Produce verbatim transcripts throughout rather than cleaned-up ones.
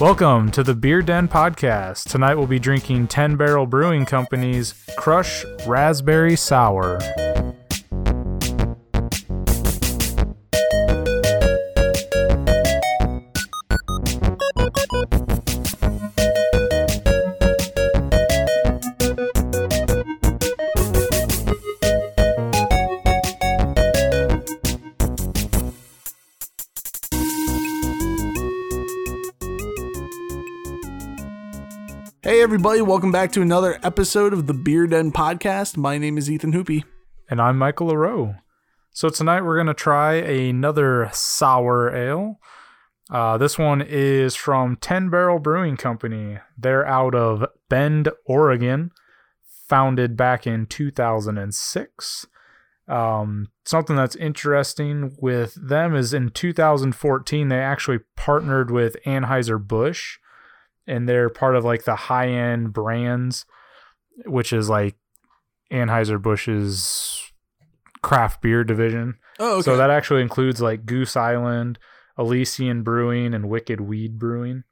Welcome to the Beer Den Podcast. Tonight we'll be drinking ten Barrel Brewing Company's Crush Raspberry Sour. Hey everybody, welcome back to another episode of the Beer Den Podcast. My name is Ethan Hoopy. And I'm Michael LaRoe. So tonight we're going to try another sour ale. Uh, this one is from ten Barrel Brewing Company. They're out of Bend, Oregon, founded back in two thousand six. Um, something that's interesting with them is in two thousand fourteen, they actually partnered with Anheuser-Busch. And they're part of like the high-end brands, which is like Anheuser-Busch's craft beer division. Oh, okay. So that actually includes like Goose Island, Elysian Brewing, and Wicked Weed Brewing.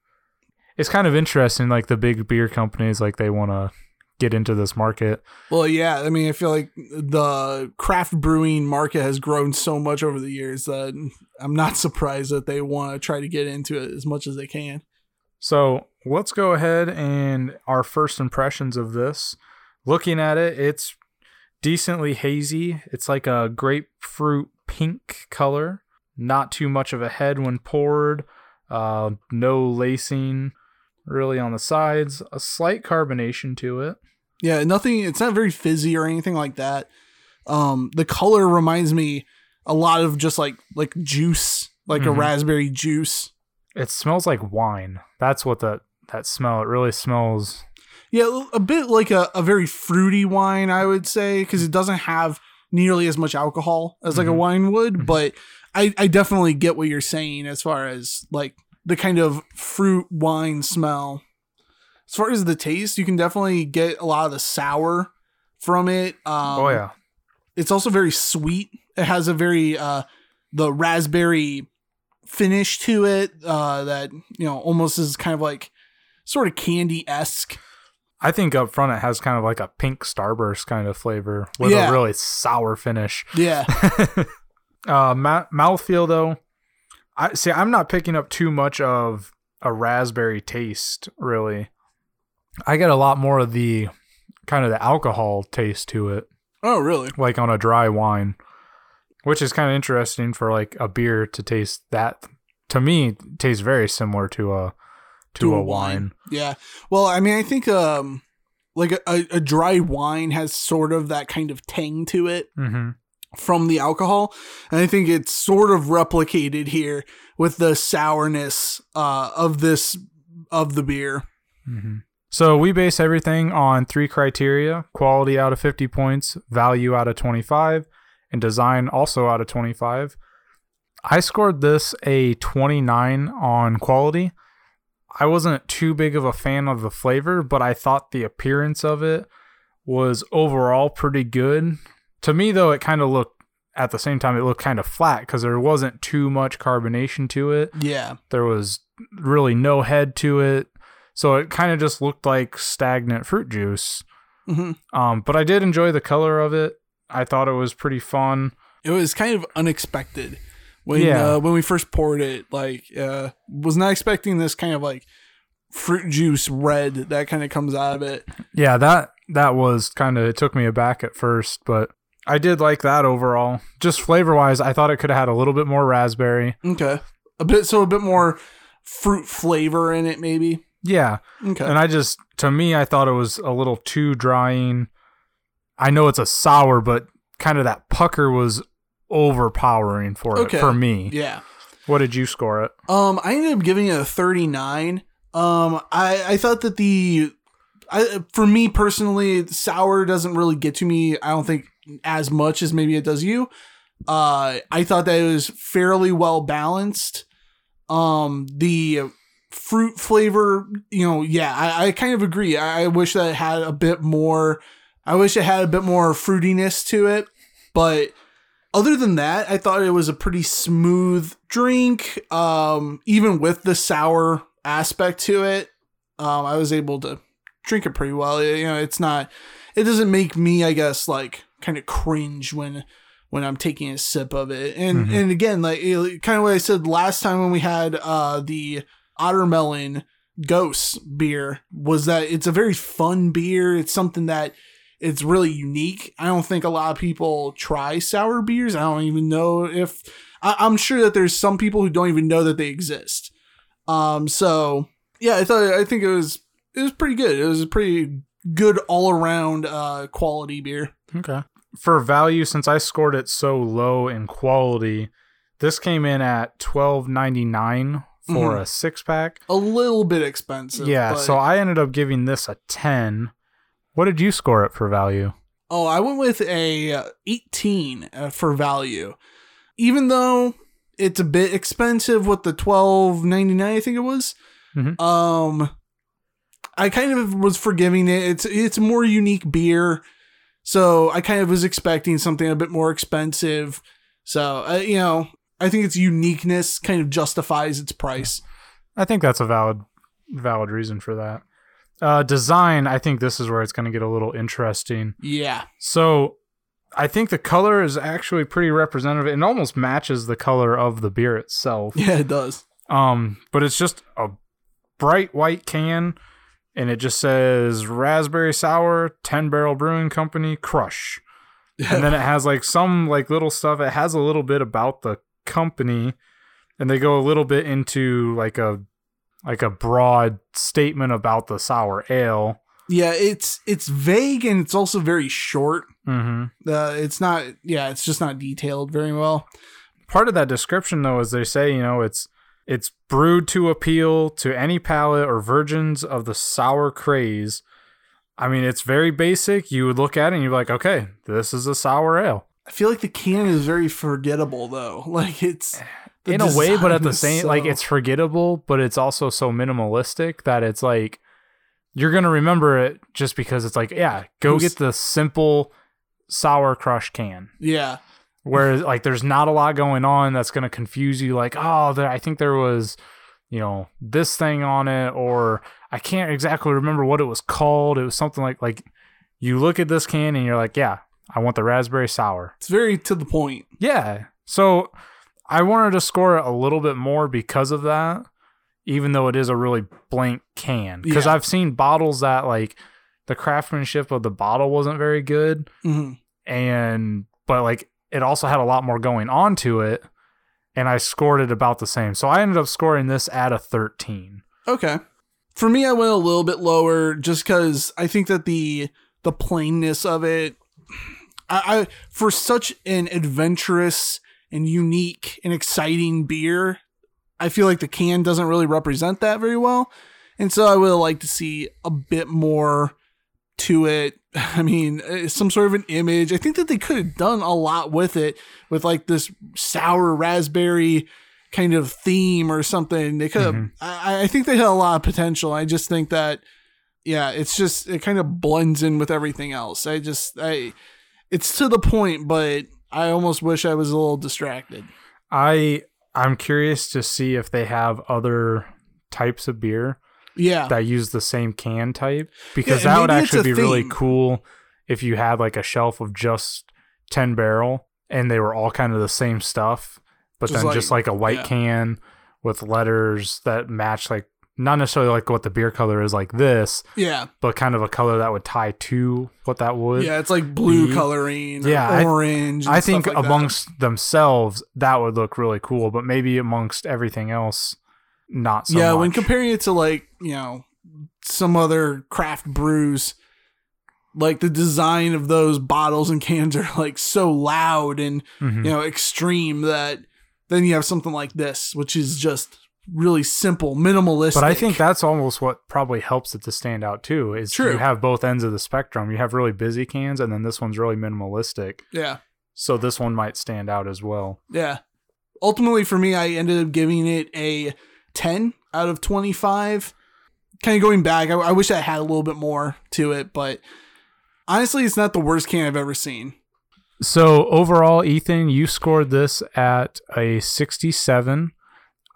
It's kind of interesting, like the big beer companies, like they want to get into this market. Well, yeah. I mean, I feel like the craft brewing market has grown so much over the years that I'm not surprised that they want to try to get into it as much as they can. So let's go ahead and our first impressions of this. Looking at it, it's decently hazy. It's like a grapefruit pink color. Not too much of a head when poured. Uh, no lacing really on the sides. A slight carbonation to it. Yeah, nothing. It's not very fizzy or anything like that. Um, the color reminds me a lot of just like like juice, like mm-hmm. a raspberry juice. It smells like wine. That's what that that smell. It really smells. Yeah, a bit like a, a very fruity wine, I would say, because it doesn't have nearly as much alcohol as mm-hmm. like a wine would. Mm-hmm. But I, I definitely get what you're saying as far as like the kind of fruit wine smell. As far as the taste, you can definitely get a lot of the sour from it. Um, oh, yeah. It's also very sweet. It has a very uh, the raspberry finish to it uh that you know almost is kind of like sort of candy-esque. I think up front it has kind of like a pink Starburst kind of flavor with yeah. a really sour finish. Yeah. uh ma- mouthfeel though, I see I'm not picking up too much of a raspberry taste really. I get a lot more of the kind of the alcohol taste to it. Oh really? Like on a dry wine. Which is kind of interesting for like a beer to taste that. To me, tastes very similar to a to, to a wine. wine. Yeah. Well, I mean, I think um, like a, a dry wine has sort of that kind of tang to it mm-hmm. from the alcohol, and I think it's sort of replicated here with the sourness uh, of this of the beer. Mm-hmm. So we base everything on three criteria: quality out of fifty points, value out of twenty-five. And design also out of twenty-five. I scored this a twenty-nine on quality. I wasn't too big of a fan of the flavor, but I thought the appearance of it was overall pretty good. To me, though, it kind of looked, at the same time, it looked kind of flat because there wasn't too much carbonation to it. Yeah. There was really no head to it. So it kind of just looked like stagnant fruit juice. Mm-hmm. Um, but I did enjoy the color of it. I thought it was pretty fun. It was kind of unexpected when yeah. uh, when we first poured it. Like, uh, was not expecting this kind of like fruit juice red that kind of comes out of it. Yeah, that that was kind of it took me aback at first, but I did like that overall. Just flavor wise, I thought it could have had a little bit more raspberry. Okay, a bit so a bit more fruit flavor in it, maybe. Yeah. Okay. And I just to me, I thought it was a little too drying. I know it's a sour, but kind of that pucker was overpowering for okay. it for me. Yeah. What did you score it? Um, I ended up giving it a thirty-nine. Um, I, I thought that the, I, for me personally, sour doesn't really get to me. I don't think as much as maybe it does you. Uh, I thought that it was fairly well balanced. Um, the fruit flavor, you know, yeah, I, I kind of agree. I, I wish that it had a bit more. I wish it had a bit more fruitiness to it. But other than that, I thought it was a pretty smooth drink. Um, even with the sour aspect to it, um, I was able to drink it pretty well. You know, it's not, it doesn't make me, I guess, like kind of cringe when, when I'm taking a sip of it. And, mm-hmm. and again, like it, kind of what I said last time when we had uh, the Ottermelon Ghost beer, was that it's a very fun beer. It's something that it's really unique. I don't think a lot of people try sour beers. I don't even know if I, I'm sure that there's some people who don't even know that they exist. Um, so yeah, I thought, I think it was, it was pretty good. It was a pretty good all around uh, quality beer. Okay. For value, since I scored it so low in quality, this came in at twelve ninety-nine for mm-hmm. a six pack. A little bit expensive. Yeah, but... so I ended up giving this a ten. What did you score it for value? Oh, I went with a eighteen for value. Even though it's a bit expensive with the twelve ninety-nine, I think it was. Mm-hmm. Um, I kind of was forgiving it. It's it's a more unique beer. So I kind of was expecting something a bit more expensive. So, uh, you know, I think its uniqueness kind of justifies its price. I think that's a valid, valid reason for that. Uh, design, I think this is where it's going to get a little interesting. Yeah. So I think the color is actually pretty representative. It almost matches the color of the beer itself. Yeah, it does. Um, but it's just a bright white can. And it just says Raspberry Sour, ten Barrel Brewing Company, Crush. And then it has like some like little stuff. It has a little bit about the company, and they go a little bit into like a like a broad statement about the sour ale. Yeah, it's it's vague and it's also very short. Mm-hmm. Uh, it's not. Yeah, it's just not detailed very well. Part of that description though is they say, you know, it's. It's brewed to appeal to any palate or virgins of the sour craze. I mean, it's very basic. You would look at it and you're like, okay, this is a sour ale. I feel like the can is very forgettable, though. Like it's in a way, but at the same, so... like it's forgettable, but it's also so minimalistic that it's like you're gonna remember it just because it's like, yeah, go Who's... get the simple sour crush can. Yeah. Whereas, like, there's not a lot going on that's going to confuse you. Like, oh, there, I think there was, you know, this thing on it, or I can't exactly remember what it was called. It was something like, like, you look at this can and you're like, yeah, I want the raspberry sour. It's very to the point. Yeah. So I wanted to score it a little bit more because of that, even though it is a really blank can. Because yeah. I've seen bottles that, like, the craftsmanship of the bottle wasn't very good. Mm-hmm. And, but, like, it also had a lot more going on to it, and I scored it about the same. So I ended up scoring this at a thirteen. Okay. For me, I went a little bit lower just because I think that the the plainness of it, I, I for such an adventurous and unique and exciting beer, I feel like the can doesn't really represent that very well. And so I would have liked to see a bit more to it. I mean, some sort of an image. I think that they could have done a lot with it, with like this sour raspberry kind of theme or something. They could have, mm-hmm. I, I think they had a lot of potential. I just think that, yeah, it's just, it kind of blends in with everything else. I just, I, it's to the point, but I almost wish I was a little distracted. I, I'm curious to see if they have other types of beer. Yeah, that use the same can type, because yeah, that would actually be theme. Really cool if you had like a shelf of just ten barrel and they were all kind of the same stuff, but just then like, just like a white yeah. can with letters that match, like not necessarily like what the beer color is like this, yeah, but kind of a color that would tie to what that would. Yeah, it's like blue be. Coloring, or yeah, orange. I, and I think like amongst that. Themselves that would look really cool, but maybe amongst everything else. Not so yeah, much. When comparing it to like, you know, some other craft brews, like the design of those bottles and cans are like so loud and, mm-hmm. you know, extreme that then you have something like this, which is just really simple, minimalistic. But I think that's almost what probably helps it to stand out too, is True. You have both ends of the spectrum. You have really busy cans, and then this one's really minimalistic. Yeah. So this one might stand out as well. Yeah. Ultimately for me, I ended up giving it a ten out of twenty-five. Kind of going back, I, I wish I had a little bit more to it, but honestly, it's not the worst can I've ever seen. So overall, Ethan, you scored this at a sixty-seven.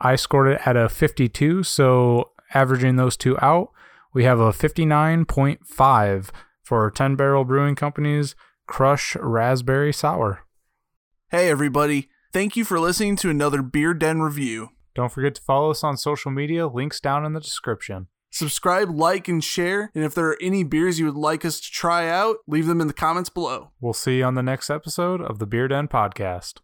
I scored it at a fifty-two. So averaging those two out, we have a fifty-nine point five for ten Barrel Brewing Company's Crush Raspberry Sour. Hey, everybody. Thank you for listening to another Beer Den Review. Don't forget to follow us on social media. Links down in the description. Subscribe, like, and share. And if there are any beers you would like us to try out, leave them in the comments below. We'll see you on the next episode of the Beer Den Podcast.